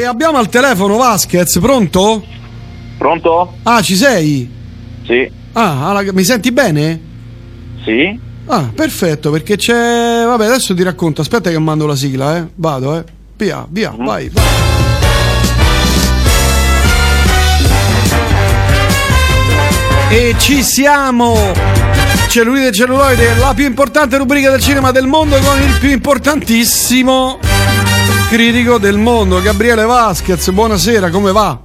E abbiamo al telefono Vasquez, pronto? Pronto? Ah, ci sei? Sì. Ah, mi senti bene? Sì. Ah, perfetto, perché c'è... Vabbè, adesso ti racconto, aspetta che mando la sigla, eh. Vado, eh. Via, via, vai. E ci siamo! Cellulite e celluloide, la più importante rubrica del cinema del mondo con il più importantissimo critico del mondo, Gabriele Vasquez. Buonasera, come va?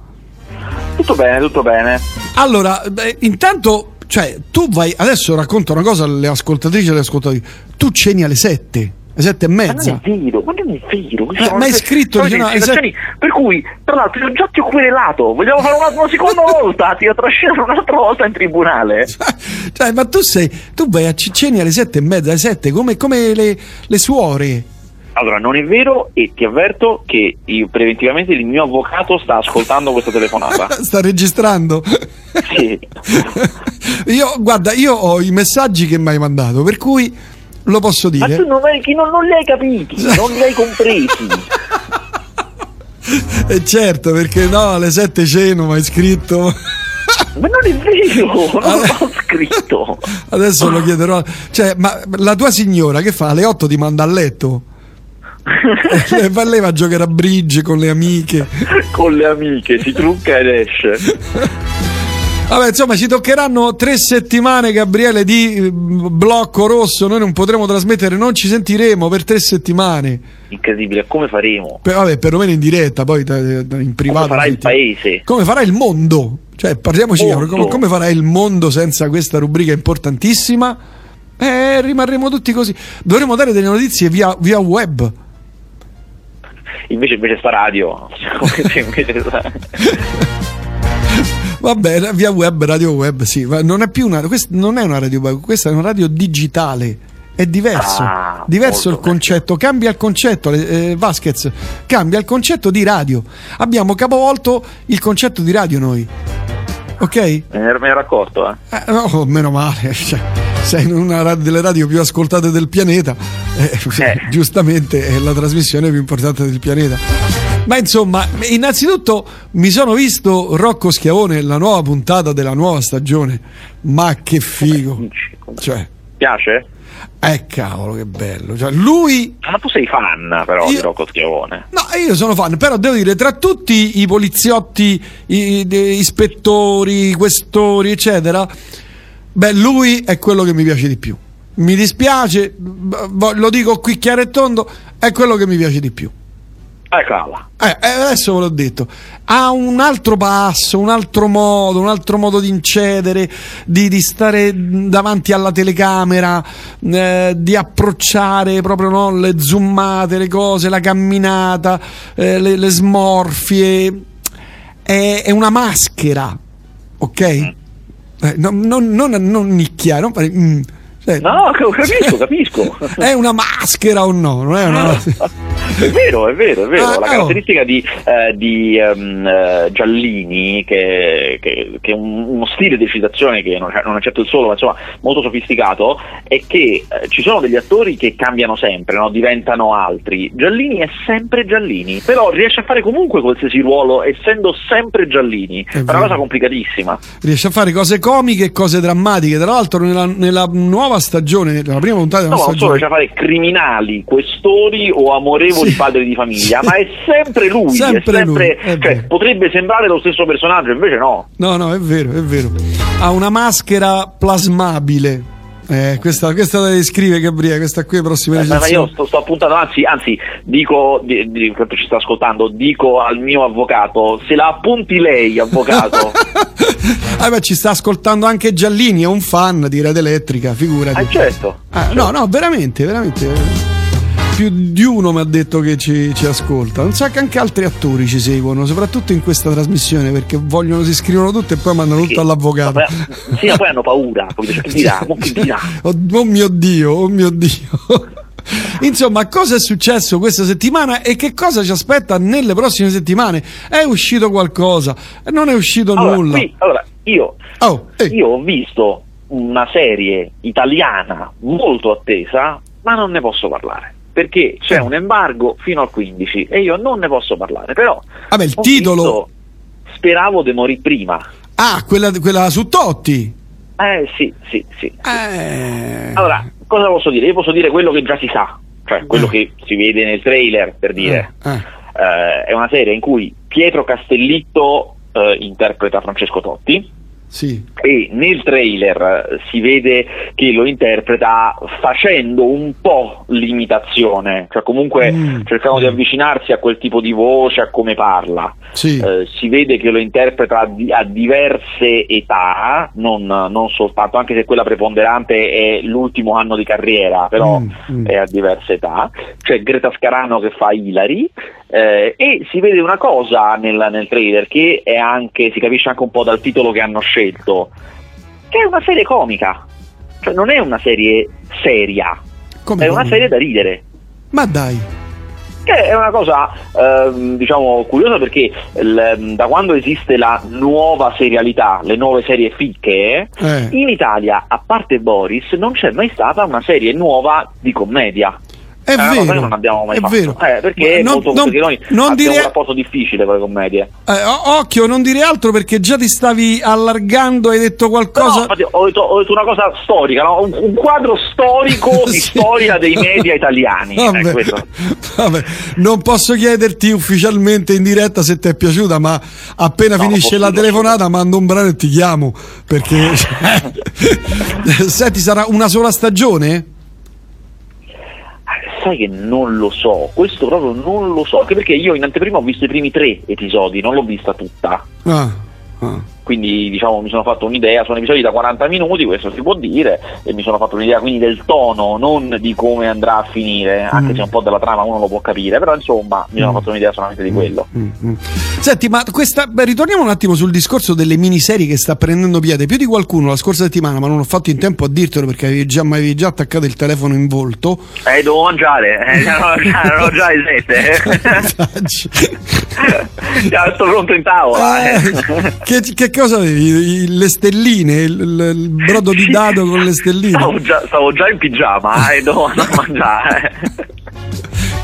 Tutto bene, tutto bene. Allora, intanto, cioè, tu vai, adesso racconto una cosa alle ascoltatrici e agli ascoltatori. Tu ceni alle 7. Le 7:30. Ma non è vero. Ma è scritto per cui, tra l'altro, ho già ti ho querelato. Vogliamo fare una seconda volta? Ti ho trascinato un'altra volta in tribunale. Cioè, ma tu vai a ceni alle 7:30, alle 7, come le suore. Allora, non è vero, e ti avverto che io, preventivamente, il mio avvocato sta ascoltando questa telefonata. Sta registrando? Sì. Io ho i messaggi che mi hai mandato, per cui lo posso dire. Ma tu non li hai capiti, non li hai compresi. E certo, perché no, alle 7 ceno, ma hai scritto. Ma non è vero, non l'ho scritto. Adesso lo chiederò. Cioè, ma la tua signora che fa? Alle 8 ti manda a letto. E va lei a giocare a bridge con le amiche. Con le amiche, si trucca ed esce. Vabbè, insomma, ci toccheranno 3 settimane, Gabriele, di blocco rosso. Noi non potremo trasmettere, non ci sentiremo per 3 settimane. Incredibile, come faremo? Vabbè, perlomeno in diretta, poi in privato. Come farà il paese? Come farà il mondo? Cioè, parliamoci, come farà il mondo senza questa rubrica importantissima? Rimarremo tutti così. Dovremo dare delle notizie via web. Invece sta radio. Invece sta... Vabbè, via web, radio web, sì, ma non è più questa non è una radio web, questa è una radio digitale, è diverso. Diverso il concetto, cambia il concetto, Vasquez, cambia il concetto di radio. Abbiamo capovolto il concetto di radio noi. Ok? Me l'ero accorto, eh. No, meno male. Cioè, sei in una delle radio più ascoltate del pianeta. Giustamente è la trasmissione più importante del pianeta. Ma insomma, innanzitutto mi sono visto Rocco Schiavone, la nuova puntata della nuova stagione. Ma che figo! Cioè, piace? Cavolo, che bello! Cioè, lui. Ma tu sei fan, però, di Rocco Schiavone? No, io sono fan, però devo dire, tra tutti i poliziotti, gli ispettori, i questori, eccetera, beh, lui è quello che mi piace di più. Mi dispiace, lo dico qui chiaro e tondo, è quello che mi piace di più. Adesso ve l'ho detto, ha un altro passo, un altro modo di incedere, di stare davanti alla telecamera, di approcciare proprio, no, le zoomate, le cose, la camminata, le smorfie, è una maschera, ok? Non nicchiare, non fare... No, capisco. È una maschera o no? Non è una maschera. È vero. La caratteristica di Giallini, che è uno stile di recitazione che non è certo il solo, ma insomma molto sofisticato, è che ci sono degli attori che cambiano sempre, no? Diventano altri. Giallini è sempre Giallini, però riesce a fare comunque qualsiasi ruolo, essendo sempre Giallini. È una cosa complicatissima. Riesce a fare cose comiche e cose drammatiche. Tra l'altro nella nuova stagione, la prima puntata della stagione, solo c'è a fare criminali, questori o amorevoli padri di famiglia, ma è sempre lui, è sempre lui. Cioè, potrebbe sembrare lo stesso personaggio, invece no, è vero, ha una maschera plasmabile. Questa la descrive Gabriele, questa qui è prossima recensione. Ma io sto appuntando, anzi dico, quanto ci sta ascoltando, dico al mio avvocato, se la appunti lei, avvocato. Beh, ci sta ascoltando anche Giallini, è un fan di Red Elettrica, figurati. Certo. No, veramente. Più di uno mi ha detto che ci ascolta. Non so che anche altri attori ci seguono, soprattutto in questa trasmissione, perché vogliono, si iscrivono tutti e poi mandano tutto all'avvocato. Ma poi hanno paura. Chi dirà? Oh mio Dio. Insomma, cosa è successo questa settimana e che cosa ci aspetta nelle prossime settimane? È uscito qualcosa? Non è uscito nulla? Io ho visto una serie italiana molto attesa, ma non ne posso parlare. perché c'è un embargo fino al 15 e io non ne posso parlare, però vabbè, il titolo Speravo De Morì Prima. Ah, quella su Totti. Sì. Allora, cosa posso dire? Io posso dire quello che già si sa, cioè quello che si vede nel trailer, per dire. È una serie in cui Pietro Castellitto interpreta Francesco Totti. Sì. E nel trailer si vede che lo interpreta facendo un po' l'imitazione, cioè comunque cercando di avvicinarsi a quel tipo di voce, a come parla. Sì. Si vede che lo interpreta a diverse età, non soltanto, anche se quella preponderante è l'ultimo anno di carriera, però è a diverse età. C'è Greta Scarano che fa Hillary. E si vede una cosa nel trailer che è anche, si capisce anche un po' dal titolo che hanno scelto, che è una serie comica, cioè non è una serie seria. Come è una serie da ridere. Ma dai, che è una cosa diciamo curiosa, perché da quando esiste la nuova serialità, le nuove serie fiche, in Italia, a parte Boris, non c'è mai stata una serie nuova di commedia. È vero, noi non abbiamo mai fatto. Vero. Perché noi abbiamo un rapporto difficile con le commedie. Occhio, non dire altro, perché già ti stavi allargando, hai detto qualcosa. No, infatti, ho detto una cosa storica, no? un quadro storico di storia dei media italiani. Vabbè. Vabbè. Non posso chiederti ufficialmente in diretta se ti è piaciuta, ma appena finisce la telefonata mando un brano e ti chiamo, perché senti, sarà una sola stagione? Sai che non lo so, questo proprio non lo so, anche perché io in anteprima ho visto i primi 3 episodi, non l'ho vista tutta. Quindi diciamo mi sono fatto un'idea, sono episodi da 40 minuti, questo si può dire, e mi sono fatto un'idea quindi del tono, non di come andrà a finire, anche se un po' della trama uno lo può capire, però insomma mi sono fatto un'idea solamente di quello. Senti, ma ritorniamo un attimo sul discorso delle miniserie che sta prendendo piede. Più di qualcuno la scorsa settimana, ma non ho fatto in tempo a dirtelo perché mi avevi già attaccato il telefono in volto. Dovevo mangiare, ero già il 7. Già sto pronto in tavola. Che cosa avevi? Le stelline, il brodo di dado con le stelline. Stavo già in pigiama e dovevo andare a mangiare.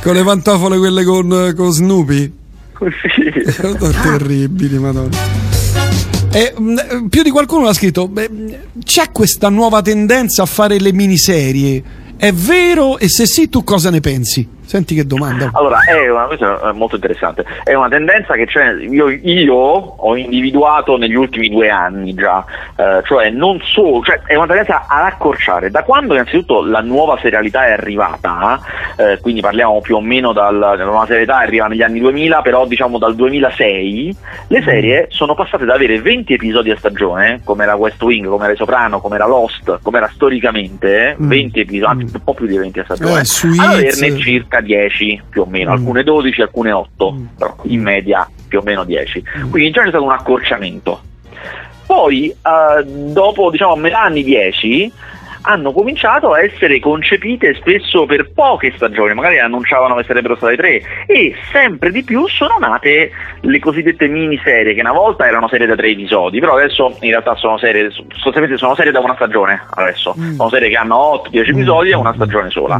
Con le pantofole quelle con Snoopy? Sì. Sono terribili, madonna. E più di qualcuno l'ha scritto, c'è questa nuova tendenza a fare le miniserie, è vero? E se sì, tu cosa ne pensi? Senti che domanda. Allora, questa è molto interessante, è una tendenza che c'è, io ho individuato negli ultimi 2 anni già, cioè è una tendenza ad accorciare. Da quando innanzitutto la nuova serialità è arrivata, quindi parliamo più o meno la nuova serialità arriva negli anni 2000, però diciamo dal 2006 le serie sono passate da avere 20 episodi a stagione, come era West Wing, come era Soprano, come era Lost, come era storicamente, 20 episodi, un po' più di 20 a stagione, ad averne circa 10 più o meno, alcune 12, alcune 8, però in media più o meno 10. Quindi già c'è stato un accorciamento. Poi dopo diciamo metà anni 10 hanno cominciato a essere concepite spesso per poche stagioni, magari annunciavano che sarebbero state 3, e sempre di più sono nate le cosiddette miniserie, che una volta erano serie da 3 episodi, però adesso in realtà sono serie, sostanzialmente sono serie da una stagione adesso, sono serie che hanno 8-10 episodi e una stagione sola.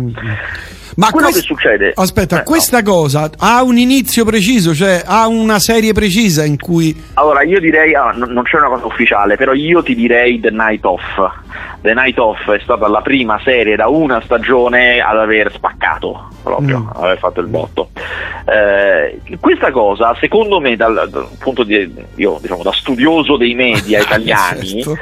Ma quello che succede? Aspetta, questa cosa ha un inizio preciso, cioè ha una serie precisa in cui... Allora io direi, non c'è una cosa ufficiale, però io ti direi The Night Of. The Night Of è stata la prima serie da una stagione ad aver spaccato, proprio, ad aver fatto il botto. Questa cosa, secondo me, dal punto di io diciamo da studioso dei media italiani, certo.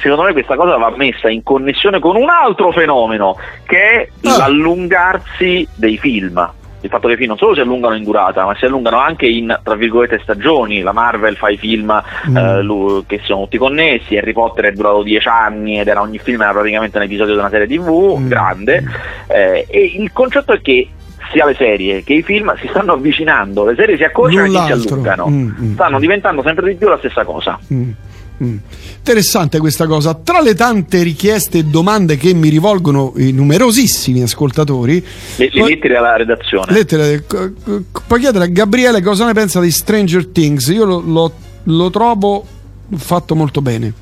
Secondo me questa cosa va messa in connessione con un altro fenomeno, che è l'allungarsi dei film. Il fatto che i film non solo si allungano in durata, ma si allungano anche in, tra virgolette, stagioni. La Marvel fa i film che sono tutti connessi, Harry Potter è durato 10 anni ed era ogni film era praticamente un episodio di una serie TV grande, e il concetto è che sia le serie che i film si stanno avvicinando, le serie si accorciano e si allungano, stanno diventando sempre di più la stessa cosa. Interessante questa cosa. Tra le tante richieste e domande che mi rivolgono i numerosissimi ascoltatori, le lettere alla redazione, puoi chiedere a Gabriele cosa ne pensa di Stranger Things. Io lo trovo fatto molto bene.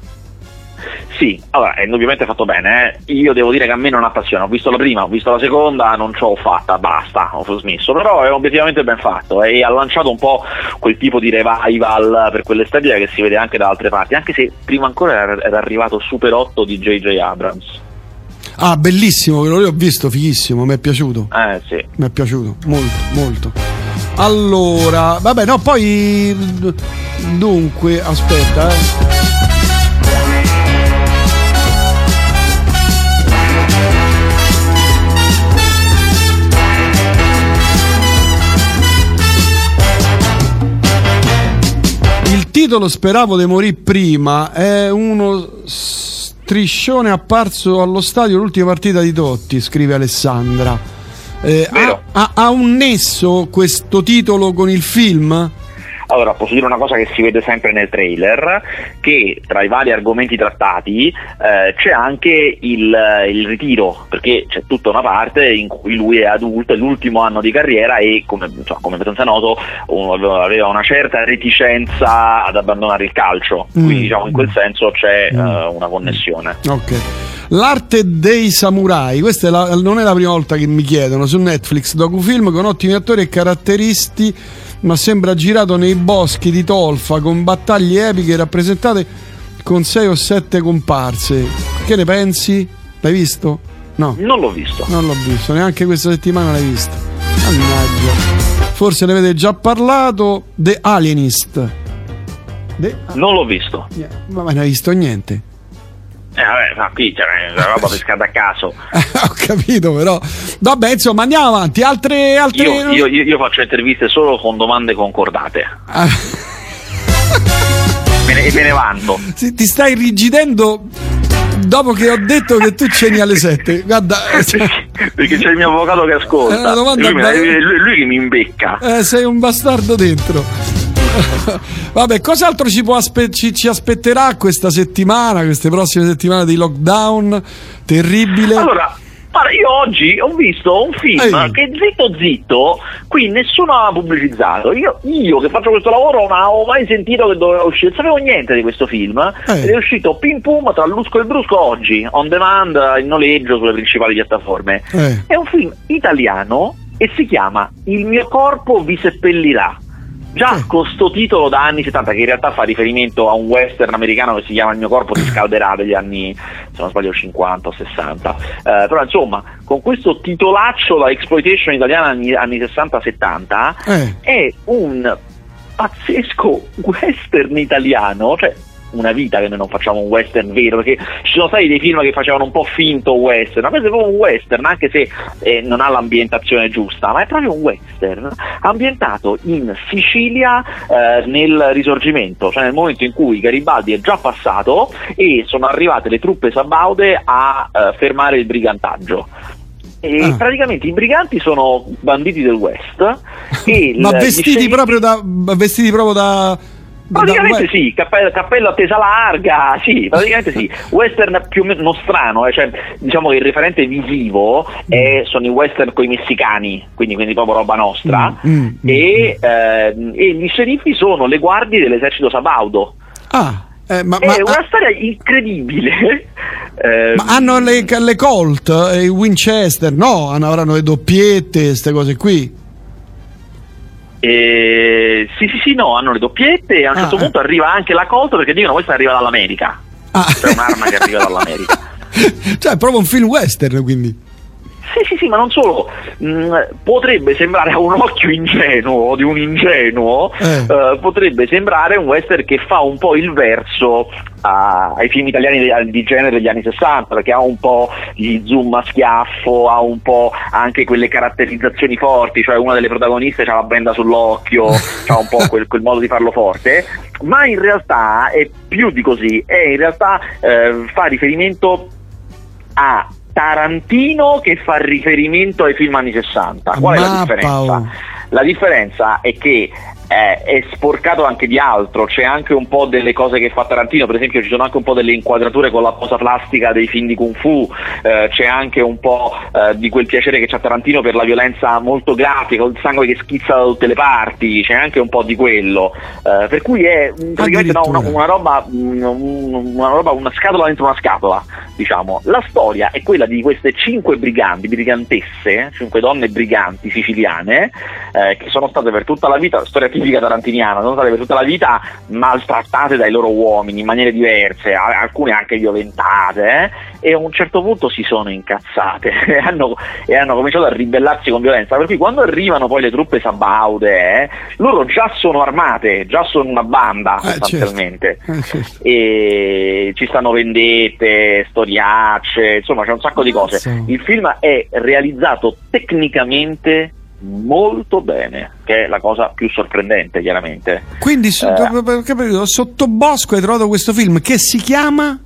Sì, allora è indubbiamente fatto bene, eh. Io devo dire che a me non appassiona, ho visto la prima, ho visto la seconda, non ce l'ho fatta, basta, ho smesso, però è obiettivamente ben fatto e ha lanciato un po' quel tipo di revival per quell'estetica che si vede anche da altre parti, anche se prima ancora era arrivato Super 8 di J.J. Abrams. Ah, bellissimo, quello lì ho visto, fighissimo, mi è piaciuto. Sì. Mi è piaciuto, molto, molto. Allora, vabbè, no, poi... Dunque, aspetta, Il titolo Speravo De Morì Prima è uno striscione apparso allo stadio l'ultima partita di Totti, scrive Alessandra. Ha un nesso questo titolo con il film? Allora, posso dire una cosa che si vede sempre nel trailer, che tra i vari argomenti trattati c'è anche il ritiro, perché c'è tutta una parte in cui lui è adulto, è l'ultimo anno di carriera e, come abbastanza noto, aveva una certa reticenza ad abbandonare il calcio, quindi diciamo in quel senso c'è una connessione. Ok. L'arte dei samurai, questa non è la prima volta che mi chiedono, su Netflix, docufilm con ottimi attori e caratteristi, ma sembra girato nei boschi di Tolfa con battaglie epiche rappresentate con 6 o 7 comparse. Che ne pensi? L'hai visto? No. Non l'ho visto. Non l'ho visto, neanche questa settimana l'hai visto. Mannaggia. Forse ne avete già parlato. The Alienist. Non l'ho visto. Yeah. Ma non hai visto niente. Vabbè, ma qui c'è una roba pescata a caso. Ho capito, però vabbè, insomma, andiamo avanti. Altre... Io faccio interviste solo con domande concordate. Me ne vanto. Se ti stai irrigidendo dopo che ho detto che tu ceni alle 7. Guarda, perché c'è il mio avvocato che ascolta. Lui che mi imbecca. Sei un bastardo dentro. Vabbè, cos'altro ci aspetterà questa settimana, queste prossime settimane di lockdown terribile? Allora, io oggi ho visto un film che zitto qui nessuno ha pubblicizzato. Io che faccio questo lavoro non avevo mai sentito che doveva uscire, non sapevo niente di questo film. Ed è uscito pim pum tra Lusco e Brusco oggi, on demand, in noleggio sulle principali piattaforme. È un film italiano e si chiama Il mio corpo vi seppellirà. Già con sto titolo da anni 70, che in realtà fa riferimento a un western americano che si chiama Il mio corpo ti scalderà, degli anni, se non sbaglio, 50 o 60, però insomma con questo titolaccio da exploitation italiana anni 60-70 è un pazzesco western italiano, cioè una vita che noi non facciamo un western vero, perché ci sono stati dei film che facevano un po' finto western, ma questo è proprio un western, anche se non ha l'ambientazione giusta, ma è proprio un western ambientato in Sicilia nel Risorgimento, cioè nel momento in cui Garibaldi è già passato e sono arrivate le truppe sabaude a fermare il brigantaggio. E praticamente i briganti sono banditi del West e ma vestiti proprio da praticamente sì, cappello a tesa larga, sì, praticamente sì, western più o meno strano, cioè diciamo che il referente visivo sono i western coi messicani, quindi proprio roba nostra, e gli sceriffi sono le guardie dell'esercito sabaudo. È una storia incredibile. Ma hanno le Colt, i Winchester, no? Avranno le doppiette, queste cose qui. Sì, no, hanno le doppiette e a un certo punto arriva anche la Colt, perché dicono questa arriva dall'America. C'è un'arma che arriva dall'America. Cioè è proprio un film western, quindi. Sì, ma non solo. Potrebbe sembrare a un occhio ingenuo, di un ingenuo, potrebbe sembrare un western che fa un po' il verso ai film italiani di genere degli anni 60, perché ha un po' gli zoom a schiaffo, ha un po' anche quelle caratterizzazioni forti, cioè una delle protagoniste c'ha la benda sull'occhio, c'ha un po' quel modo di farlo forte, ma in realtà è più di così, fa riferimento a Tarantino che fa riferimento ai film anni 60. Qual è la differenza? La differenza è che è sporcato anche di altro, c'è anche un po' delle cose che fa Tarantino, per esempio ci sono anche un po' delle inquadrature con la posa plastica dei film di Kung Fu, c'è anche un po' di quel piacere che c'ha Tarantino per la violenza molto grafica, il sangue che schizza da tutte le parti, c'è anche un po' di quello, per cui è praticamente no, una roba, una scatola dentro una scatola, diciamo. La storia è quella di queste cinque donne briganti siciliane, che sono state per tutta la vita, storia tipica tarantiniana, sono state per tutta la vita maltrattate dai loro uomini in maniere diverse, alcune anche violentate, e a un certo punto si sono incazzate e hanno cominciato a ribellarsi con violenza, per cui quando arrivano poi le truppe sabaude, loro già sono armate, già sono una banda sostanzialmente, certo. E ci stanno vendette, storiacce, insomma c'è un sacco di cose. Il film è realizzato tecnicamente molto bene, che è la cosa più sorprendente, chiaramente. Quindi sottobosco hai trovato questo film che si chiama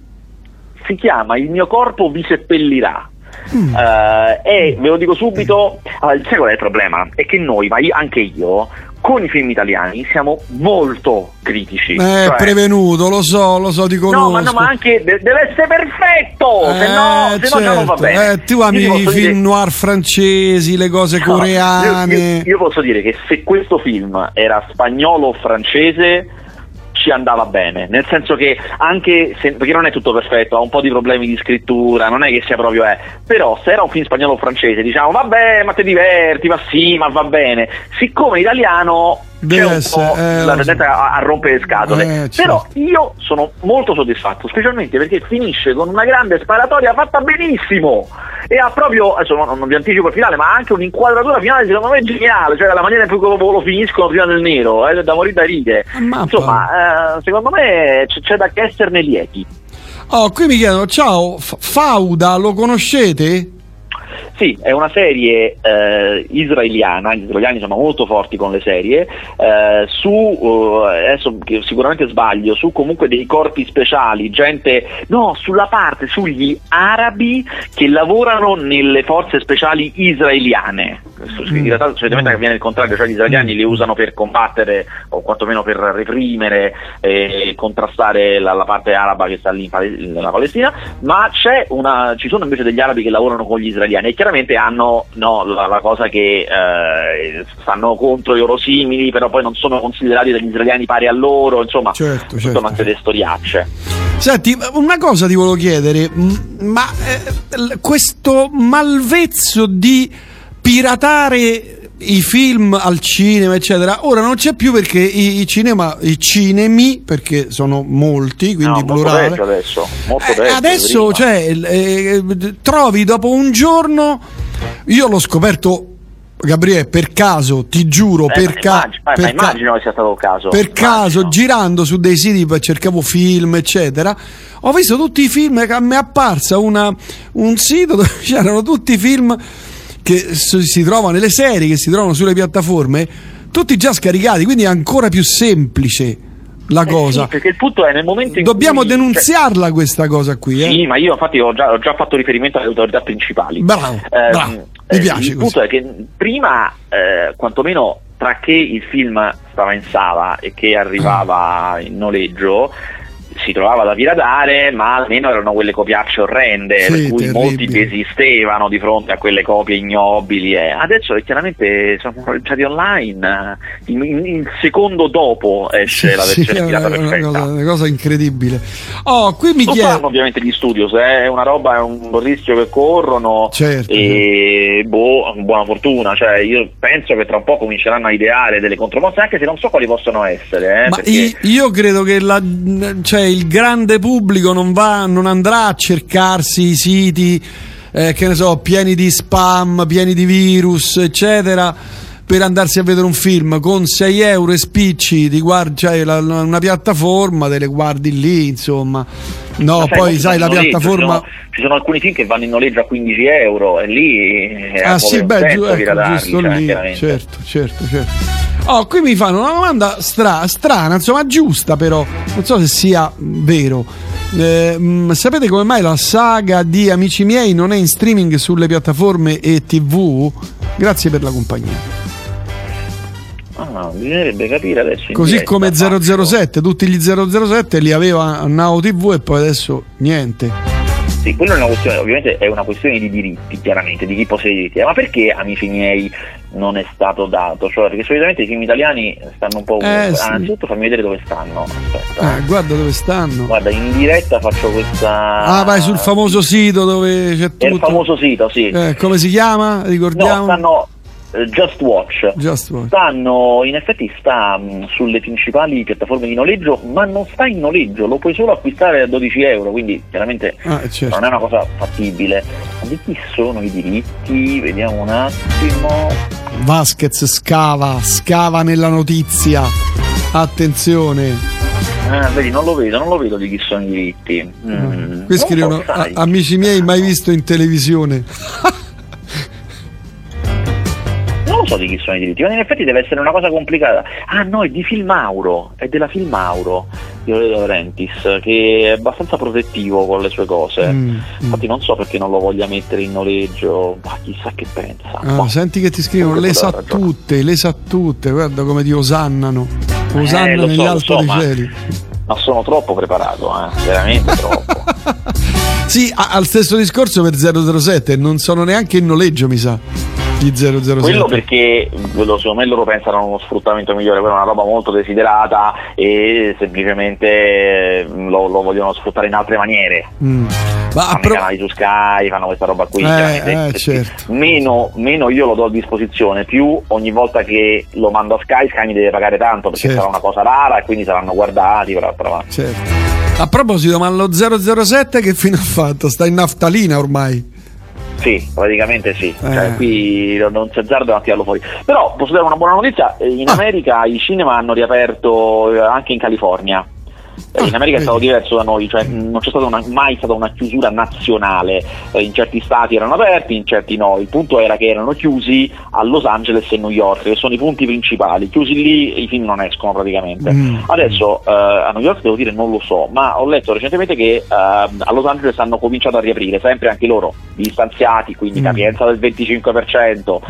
Il mio corpo vi seppellirà. E ve lo dico subito, sai qual è il problema? È che noi, anche io, con i film italiani siamo molto critici. Prevenuto, lo so, ti conosco. No, ma anche deve essere perfetto, se no già non va bene. Tu ami i film noir francesi, le cose coreane. Io posso dire che se questo film era spagnolo o francese ci andava bene, nel senso che anche se, perché non è tutto perfetto, ha un po' di problemi di scrittura, non è che sia proprio però se era un film spagnolo o francese diciamo vabbè, ma te diverti, ma sì, ma va bene. Siccome italiano c'è un po' la tendenza a rompere le scatole, però io sono molto soddisfatto, specialmente perché finisce con una grande sparatoria fatta benissimo e ha proprio, adesso non vi anticipo il finale, ma anche un'inquadratura finale secondo me geniale, cioè la maniera in cui lo finiscono prima del nero, da morire da ride, insomma, secondo me c'è da esserne lieti. Oh, qui mi chiedono, ciao, Fauda lo conoscete? Sì, è una serie israeliana, gli israeliani sono molto forti con le serie, adesso sicuramente sbaglio, su comunque dei corpi speciali, sugli arabi che lavorano nelle forze speciali israeliane. In realtà solitamente avviene il contrario, cioè gli israeliani li usano per combattere o quantomeno per reprimere e contrastare la parte araba che sta lì nella Palestina, ma ci sono invece degli arabi che lavorano con gli israeliani e chiaramente hanno la cosa che stanno contro i loro simili, però poi non sono considerati dagli israeliani pari a loro, insomma certo. Anche delle storiacce. Senti, una cosa ti volevo chiedere, ma questo malvezzo di piratare i film al cinema eccetera ora non c'è più, perché i cinemi, perché sono molti, quindi plurale, molto peggio adesso, adesso trovi dopo un giorno, io l'ho scoperto, Gabriele, per caso, ti giuro, immagino che sia stato il caso, girando su dei siti, cercavo film eccetera, ho visto tutti i film, che mi è apparsa un sito dove c'erano tutti i film che si trovano nelle serie, che si trovano sulle piattaforme, tutti già scaricati, quindi è ancora più semplice la cosa. Sì, perché il punto è nel momento in cui dobbiamo denunziarla questa cosa qui. Sì, ma io infatti ho già fatto riferimento alle autorità principali. Bravo, mi piace. Il punto è che prima, quantomeno tra che il film stava in sala e che arrivava in noleggio, si trovava da piratare, ma almeno erano quelle copiacce orrende, sì, per cui molti desistevano di fronte a quelle copie ignobili. Adesso chiaramente sono pronunciati online, il secondo dopo esce la versione pirata perfetta. Una cosa incredibile. Qui mi fanno ovviamente gli studios, è una roba, è un rischio che corrono, certo, e buona fortuna, cioè io penso che tra un po' cominceranno a ideare delle contromosse, anche se non so quali possono essere, ma perché io credo che il grande pubblico non andrà a cercarsi i siti pieni di spam, pieni di virus eccetera, per andarsi a vedere un film. Con 6 euro e spicci ti guardi, una piattaforma, te le guardi lì, insomma. No, poi sai, la piattaforma, ci sono alcuni film che vanno in noleggio a 15 euro e lì certo. Qui mi fanno una domanda strana, insomma giusta, però non so se sia vero. Sapete come mai la saga di Amici miei non è in streaming sulle piattaforme e TV? Grazie per la compagnia. Ah, bisognerebbe capire adesso. Così come 007, tutti gli 007 li aveva Now TV e poi adesso niente. Sì, quello è una questione, ovviamente è una questione di diritti, chiaramente, di chi possiede i diritti. Ma perché, amici miei, non è stato dato? Cioè, perché solitamente i film italiani stanno un po' sì. Innanzitutto fammi vedere dove stanno. Aspetta. Guarda dove stanno. Guarda, in diretta faccio questa. Ah, vai sul famoso sito dove c'è tutto. È il famoso sito, sì. Come si chiama? Ricordiamo. No, stanno. Just watch. Stanno, in effetti sta sulle principali piattaforme di noleggio, ma non sta in noleggio, lo puoi solo acquistare a €12, quindi chiaramente certo. Non è una cosa fattibile. Di chi sono i diritti? Vediamo un attimo. Vasquez scava nella notizia, attenzione. Vedi, non lo vedo di chi sono i diritti. Qui scrivono: amici miei, mai visto in televisione. So di chi sono i diritti, ma in effetti deve essere una cosa complicata. Ah no, è di Filmauro, è della Filmauro di Lorentis, che è abbastanza protettivo con le sue cose. Infatti non so perché non lo voglia mettere in noleggio, ma chissà che pensa. Senti che ti scrivono, le sa tutte, guarda come ti osannano negli altori cieli. Ma sono troppo preparato, veramente troppo. Sì, al stesso discorso per 007, non sono neanche in noleggio, mi sa. Di 007. Quello perché secondo me loro pensano a uno sfruttamento migliore, quella è una roba molto desiderata e semplicemente lo vogliono sfruttare in altre maniere. Fanno i canali su Sky, fanno questa roba qui, certo. meno io lo do a disposizione, più ogni volta che lo mando a Sky mi deve pagare tanto, perché certo. Sarà una cosa rara e quindi saranno guardati però. Certo. A proposito, ma lo 007 che fine ha fatto? Sta in naftalina ormai. Sì, praticamente sì. Cioè, qui non c'è azzardo a tirarlo fuori. Però posso dare una buona notizia: in America i cinema hanno riaperto anche in California. In America è stato diverso da noi, cioè non c'è stata mai stata una chiusura nazionale. In certi stati erano aperti, in certi no. Il punto era che erano chiusi a Los Angeles e New York, che sono i punti principali. Chiusi lì i film non escono praticamente. Adesso a New York devo dire non lo so, ma ho letto recentemente che a Los Angeles hanno cominciato a riaprire, sempre anche loro distanziati, quindi capienza del 25%,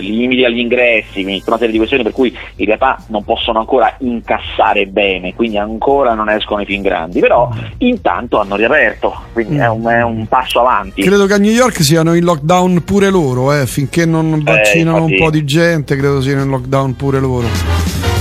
limiti agli ingressi, quindi tutta una serie di questioni per cui in realtà non possono ancora incassare bene, quindi ancora non escono i film grandi, però intanto hanno riaperto, quindi è un passo avanti. Credo che a New York siano in lockdown pure loro, finché non vaccinano un po' di gente, credo siano in lockdown pure loro.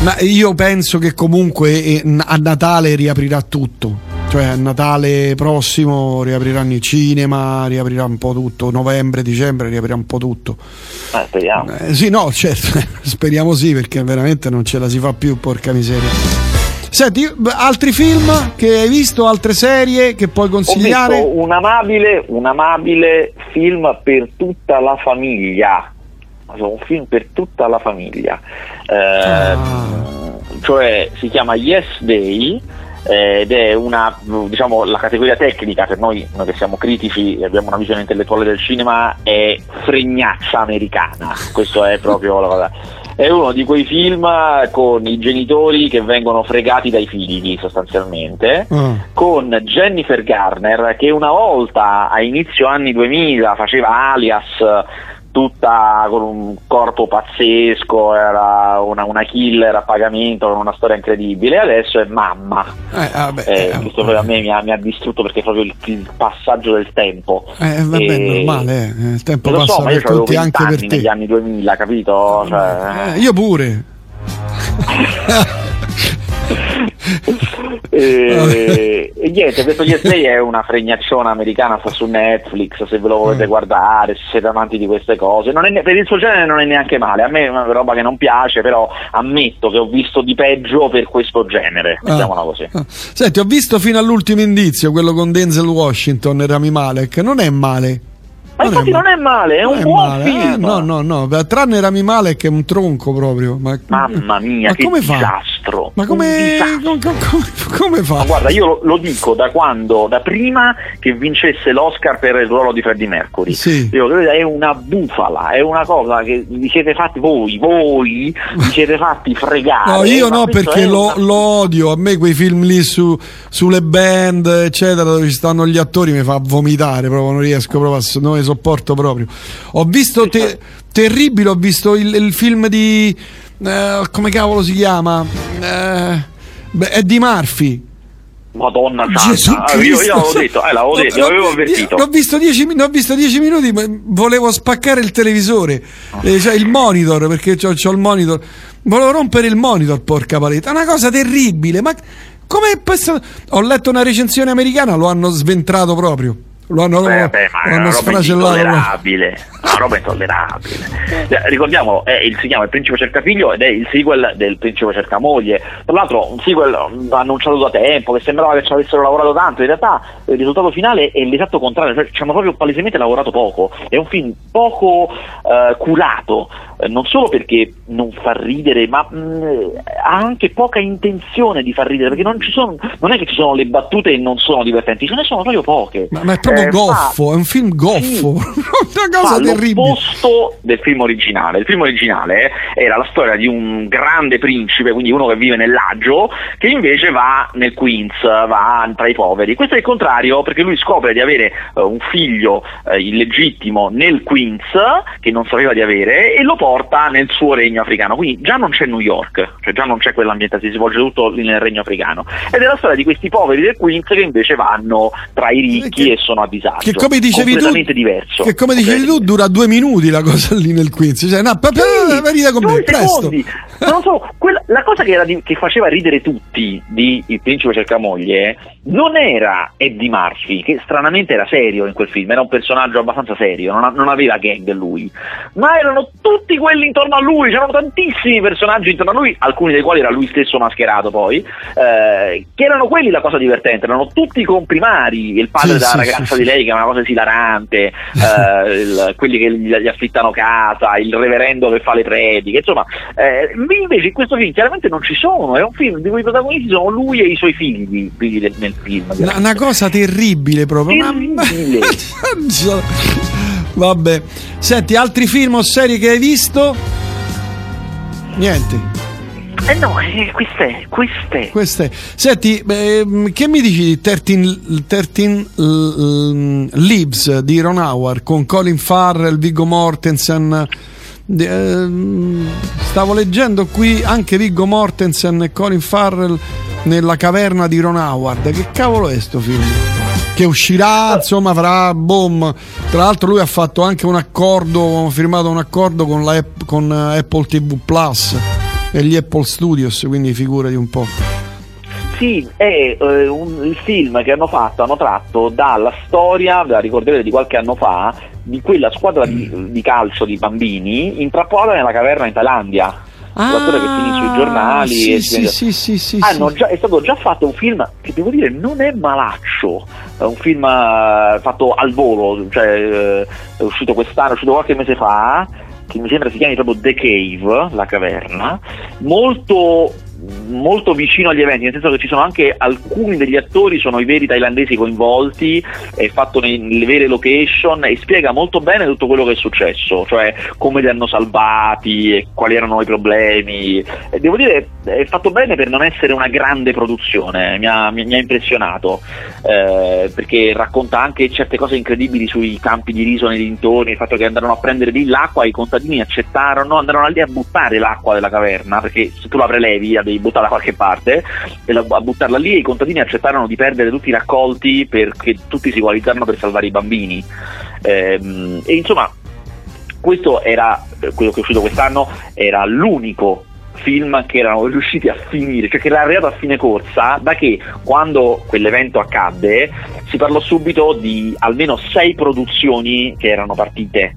Ma io penso che comunque a Natale riaprirà tutto, cioè a Natale prossimo riapriranno i cinema, riaprirà un po' tutto, novembre, dicembre riaprirà un po' tutto. Speriamo. Sì, no, certo, speriamo sì, perché veramente non ce la si fa più, porca miseria. Senti, altri film che hai visto, altre serie che puoi consigliare? Ho visto un amabile film per tutta la famiglia. Un film per tutta la famiglia. Cioè si chiama Yes Day ed è una, diciamo, la categoria tecnica per noi che siamo critici e abbiamo una visione intellettuale del cinema è fregnaccia americana. Questo è proprio la cosa. È uno di quei film con i genitori che vengono fregati dai figli sostanzialmente, con Jennifer Garner che una volta a inizio anni 2000 faceva Alias, tutta con un corpo pazzesco, era una killer a pagamento, con una storia incredibile, adesso è mamma. Questo per me mi ha distrutto perché è proprio il passaggio del tempo. Normale, il tempo passa, so, per tutti, anche per te. Negli anni 2000, capito? Cioè, io pure. E niente, questo Yes Day è una fregnacciona americana, sta su Netflix, se ve lo volete guardare, se siete amanti di queste cose. Non è, per il suo genere non è neanche male, a me è una roba che non piace, però ammetto che ho visto di peggio per questo genere, mettiamola così. Senti, ho visto fino all'ultimo indizio, quello con Denzel Washington e Rami Malek, non è male. Ma infatti non è male, è un buon film. No, tranne Rami Malek che è un tronco proprio. Mamma mia, ma che disastro. Ma come fa? Ma guarda, io lo dico da prima che vincesse l'Oscar per il ruolo di Freddie Mercury. Sì. Io credo che è una bufala, è una cosa che vi siete fatti voi vi siete fatti fregare. No, io no, perché lo odio, a me quei film lì sulle band, eccetera, dove ci stanno gli attori mi fa vomitare, proprio non riesco proprio a sopporto proprio. Ho visto terribile. Ho visto il film di come cavolo si chiama? È di Murphy. Madonna santa, io l'avevo detto, l'avevo avvertito. L'ho visto 10 minuti, ma volevo spaccare il televisore, cioè il monitor, perché c'ho il monitor. Volevo rompere il monitor, porca paletta, una cosa terribile. Ma com'è passato? Ho letto una recensione americana, lo hanno sventrato proprio. Lo hanno sfracellato. Una roba intollerabile. Ricordiamo, si chiama Il Principe Cercafiglio ed è il sequel del Principe Cercamoglie. Tra l'altro un sequel annunciato da tempo, che sembrava che ci avessero lavorato tanto. In realtà il risultato finale è l'esatto contrario, cioè ci hanno proprio palesemente lavorato poco. È un film poco curato, non solo perché non fa ridere, ma ha anche poca intenzione di far ridere, perché non è che ci sono le battute e non sono divertenti, ce ne sono proprio poche. Ma è proprio goffo, è un film goffo, sì, una cosa terribile. L'opposto del film originale. Il film originale era la storia di un grande principe, quindi uno che vive nell'agio, che invece va nel Queens, va tra i poveri. Questo è il contrario, perché lui scopre di avere un figlio illegittimo nel Queens, che non sapeva di avere, e lo porta nel suo regno africano. Quindi già non c'è New York, cioè già non c'è quell'ambiente, si svolge tutto nel regno africano. Ed è la storia di questi poveri del Queens che invece vanno tra i ricchi e sono a disagio. Che come dicevi completamente tu, diverso. Che come dicevi tu, dura 2 minuti la cosa lì nel Queens. Cioè, no, venite con me, presto. Non so, la cosa che faceva ridere tutti di Il Principe Cercamoglie non era Eddie Murphy, che stranamente era serio in quel film, era un personaggio abbastanza serio, non aveva gag lui, ma erano tutti quelli intorno a lui, c'erano tantissimi personaggi intorno a lui, alcuni dei quali era lui stesso mascherato poi, che erano quelli la cosa divertente, erano tutti i comprimari, il padre della ragazza di lei che è una cosa esilarante, quelli che gli affittano casa, il reverendo che fa le prediche, insomma, invece in questo film chiaramente non ci sono, è un film di cui i protagonisti sono lui e i suoi figli, quindi nel film. Una cosa terribile proprio. Terribile. Vabbè, senti, altri film o serie che hai visto? Niente. Queste. Senti, che mi dici di 13 Leaves di Ron Howard con Colin Farrell, Viggo Mortensen? Stavo leggendo qui anche Viggo Mortensen e Colin Farrell nella caverna di Ron Howard. Che cavolo è sto film? Che uscirà, insomma, fra boom. Tra l'altro lui ha fatto anche un accordo, firmato un accordo con con Apple TV Plus e gli Apple Studios, quindi figurati un po'. Sì, è il film che hanno fatto, hanno tratto dalla storia, ve la ricorderete, di qualche anno fa, di quella squadra di calcio di bambini intrappolata nella caverna in Thailandia. L'attore che finisce sui giornali, è stato già fatto un film che devo dire non è malaccio, è un film fatto al volo, cioè è uscito quest'anno, è uscito qualche mese fa, che mi sembra si chiami proprio The Cave, la caverna, molto vicino agli eventi, nel senso che ci sono anche alcuni degli attori, sono i veri thailandesi coinvolti, è fatto nelle vere location e spiega molto bene tutto quello che è successo, cioè come li hanno salvati e quali erano i problemi. E devo dire, è fatto bene per non essere una grande produzione, mi ha impressionato, perché racconta anche certe cose incredibili sui campi di riso nei dintorni, il fatto che andarono a prendere lì l'acqua, i contadini accettarono, andarono lì a buttare l'acqua della caverna, perché se tu la prelevi devi buttarla da qualche parte, e a buttarla lì, e i contadini accettarono di perdere tutti i raccolti perché tutti si coalizzarono per salvare i bambini, e insomma questo era quello che è uscito quest'anno, era l'unico film che erano riusciti a finire, cioè che era arrivato a fine corsa, da che quando quell'evento accadde si parlò subito di almeno 6 produzioni che erano partite.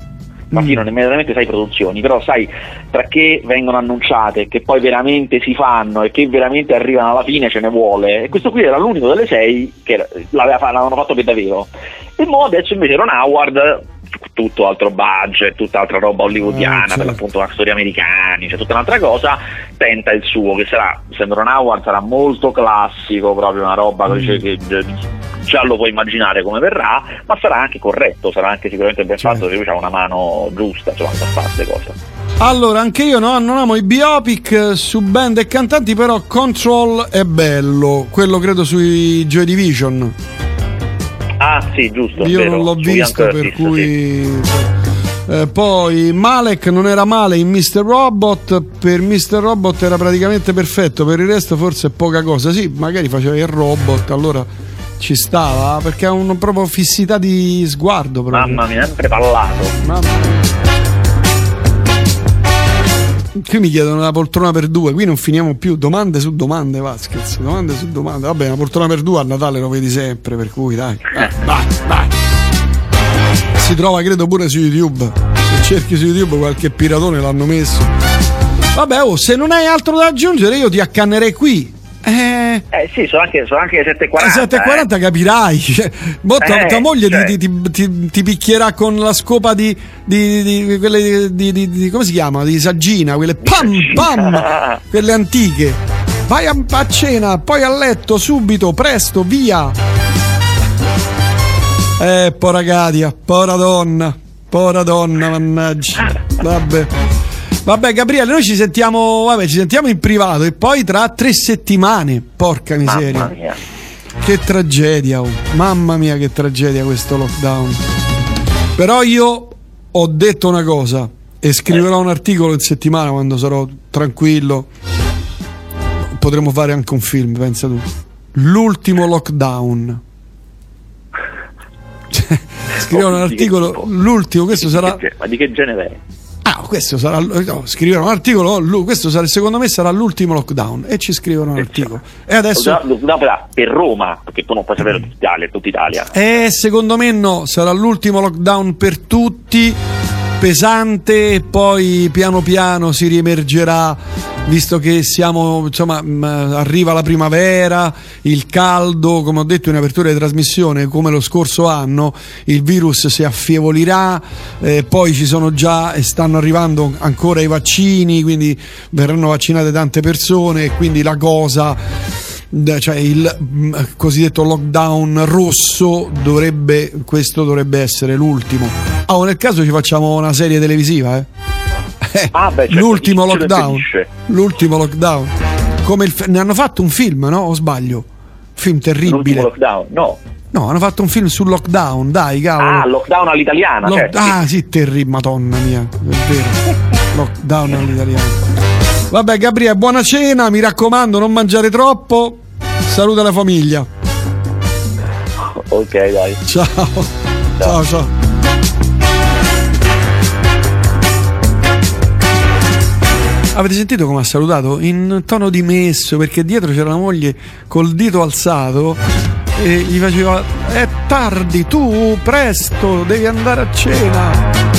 Non immediatamente 6 produzioni, però sai, tra che vengono annunciate, che poi veramente si fanno e che veramente arrivano alla fine, ce ne vuole, e questo qui era l'unico delle 6 che l'avevano fatto per davvero. E mo adesso invece Ron Howard, tutto altro budget, tutta altra roba hollywoodiana, per l'appunto attori americani, cioè tutta un'altra cosa, tenta il suo, che sarà, sembra Ron Howard, sarà molto classico, proprio una roba che già lo puoi immaginare come verrà, ma sarà anche corretto, sarà anche sicuramente ben fatto, perché lui ha una mano giusta, insomma, da fare queste cose. Allora, anche io non amo i biopic su band e cantanti, però Control è bello, quello credo sui Joy Division. Ah sì, giusto, io non l'ho visto, per cui Poi Malek non era male in Mr. Robot. Per Mr. Robot era praticamente perfetto. Per il resto forse è poca cosa. Sì, magari faceva il robot, allora ci stava, perché ha una proprio fissità di sguardo proprio. Mamma mia, sempre ballato. Mamma mia. Qui mi chiedono La poltrona per due. Qui non finiamo più, domande su domande, Vasquez. Domande su domande. Vabbè, La poltrona per due a Natale lo vedi sempre, per cui dai, vai. Si trova credo pure su YouTube. Se cerchi su YouTube qualche piratone l'hanno messo. Vabbè, oh, se non hai altro da aggiungere io ti accannerei qui. Sì, sono anche le 7.40. 7.40 capirai. Cioè, boh, tua moglie cioè. ti picchierà con la scopa di quelle di come si chiama? Di saggina, quelle pam pam, quelle antiche. Vai a cena, poi a letto subito, presto, via. Pora Katia, pora donna, mannaggia. Vabbè, Gabriele, noi ci sentiamo in privato e poi tra 3 settimane, porca miseria. Mamma mia. Che tragedia, oh. Mamma mia, che tragedia questo lockdown. Però io ho detto una cosa e scriverò un articolo in settimana quando sarò tranquillo. Potremo fare anche un film, pensa tu. L'ultimo lockdown. Scrivono un articolo tipo. L'ultimo, questo sarà. Ma di che genere è? Ah, questo sarà. No, scrivono un articolo. Questo sarà, secondo me, sarà l'ultimo lockdown. E ci scrivono un articolo. E adesso. Lockdown per Roma, perché tu non puoi sapere tutta Italia. Secondo me no, sarà l'ultimo lockdown per tutti. Pesante, e poi piano piano si riemergerà, visto che siamo, insomma, arriva la primavera, il caldo, come ho detto in apertura di trasmissione, come lo scorso anno, il virus si affievolirà, poi ci sono già e stanno arrivando ancora i vaccini, quindi verranno vaccinate tante persone e quindi la cosa, cioè il cosiddetto lockdown rosso dovrebbe essere l'ultimo. Nel caso ci facciamo una serie televisiva, certo, l'ultimo lockdown come ne hanno fatto un film, no? O sbaglio? Film terribile, l'ultimo lockdown, no, hanno fatto un film sul lockdown, dai, cavolo. Lockdown all'italiana, certo. Ah sì, terribile, madonna mia, è vero. Lockdown all'italiana. Vabbè, Gabriele, buona cena, mi raccomando, non mangiare troppo. Saluta la famiglia. Ok, dai. Ciao. Avete sentito come ha salutato? In tono dimesso, perché dietro c'era la moglie col dito alzato e gli faceva: è tardi, tu presto, devi andare a cena.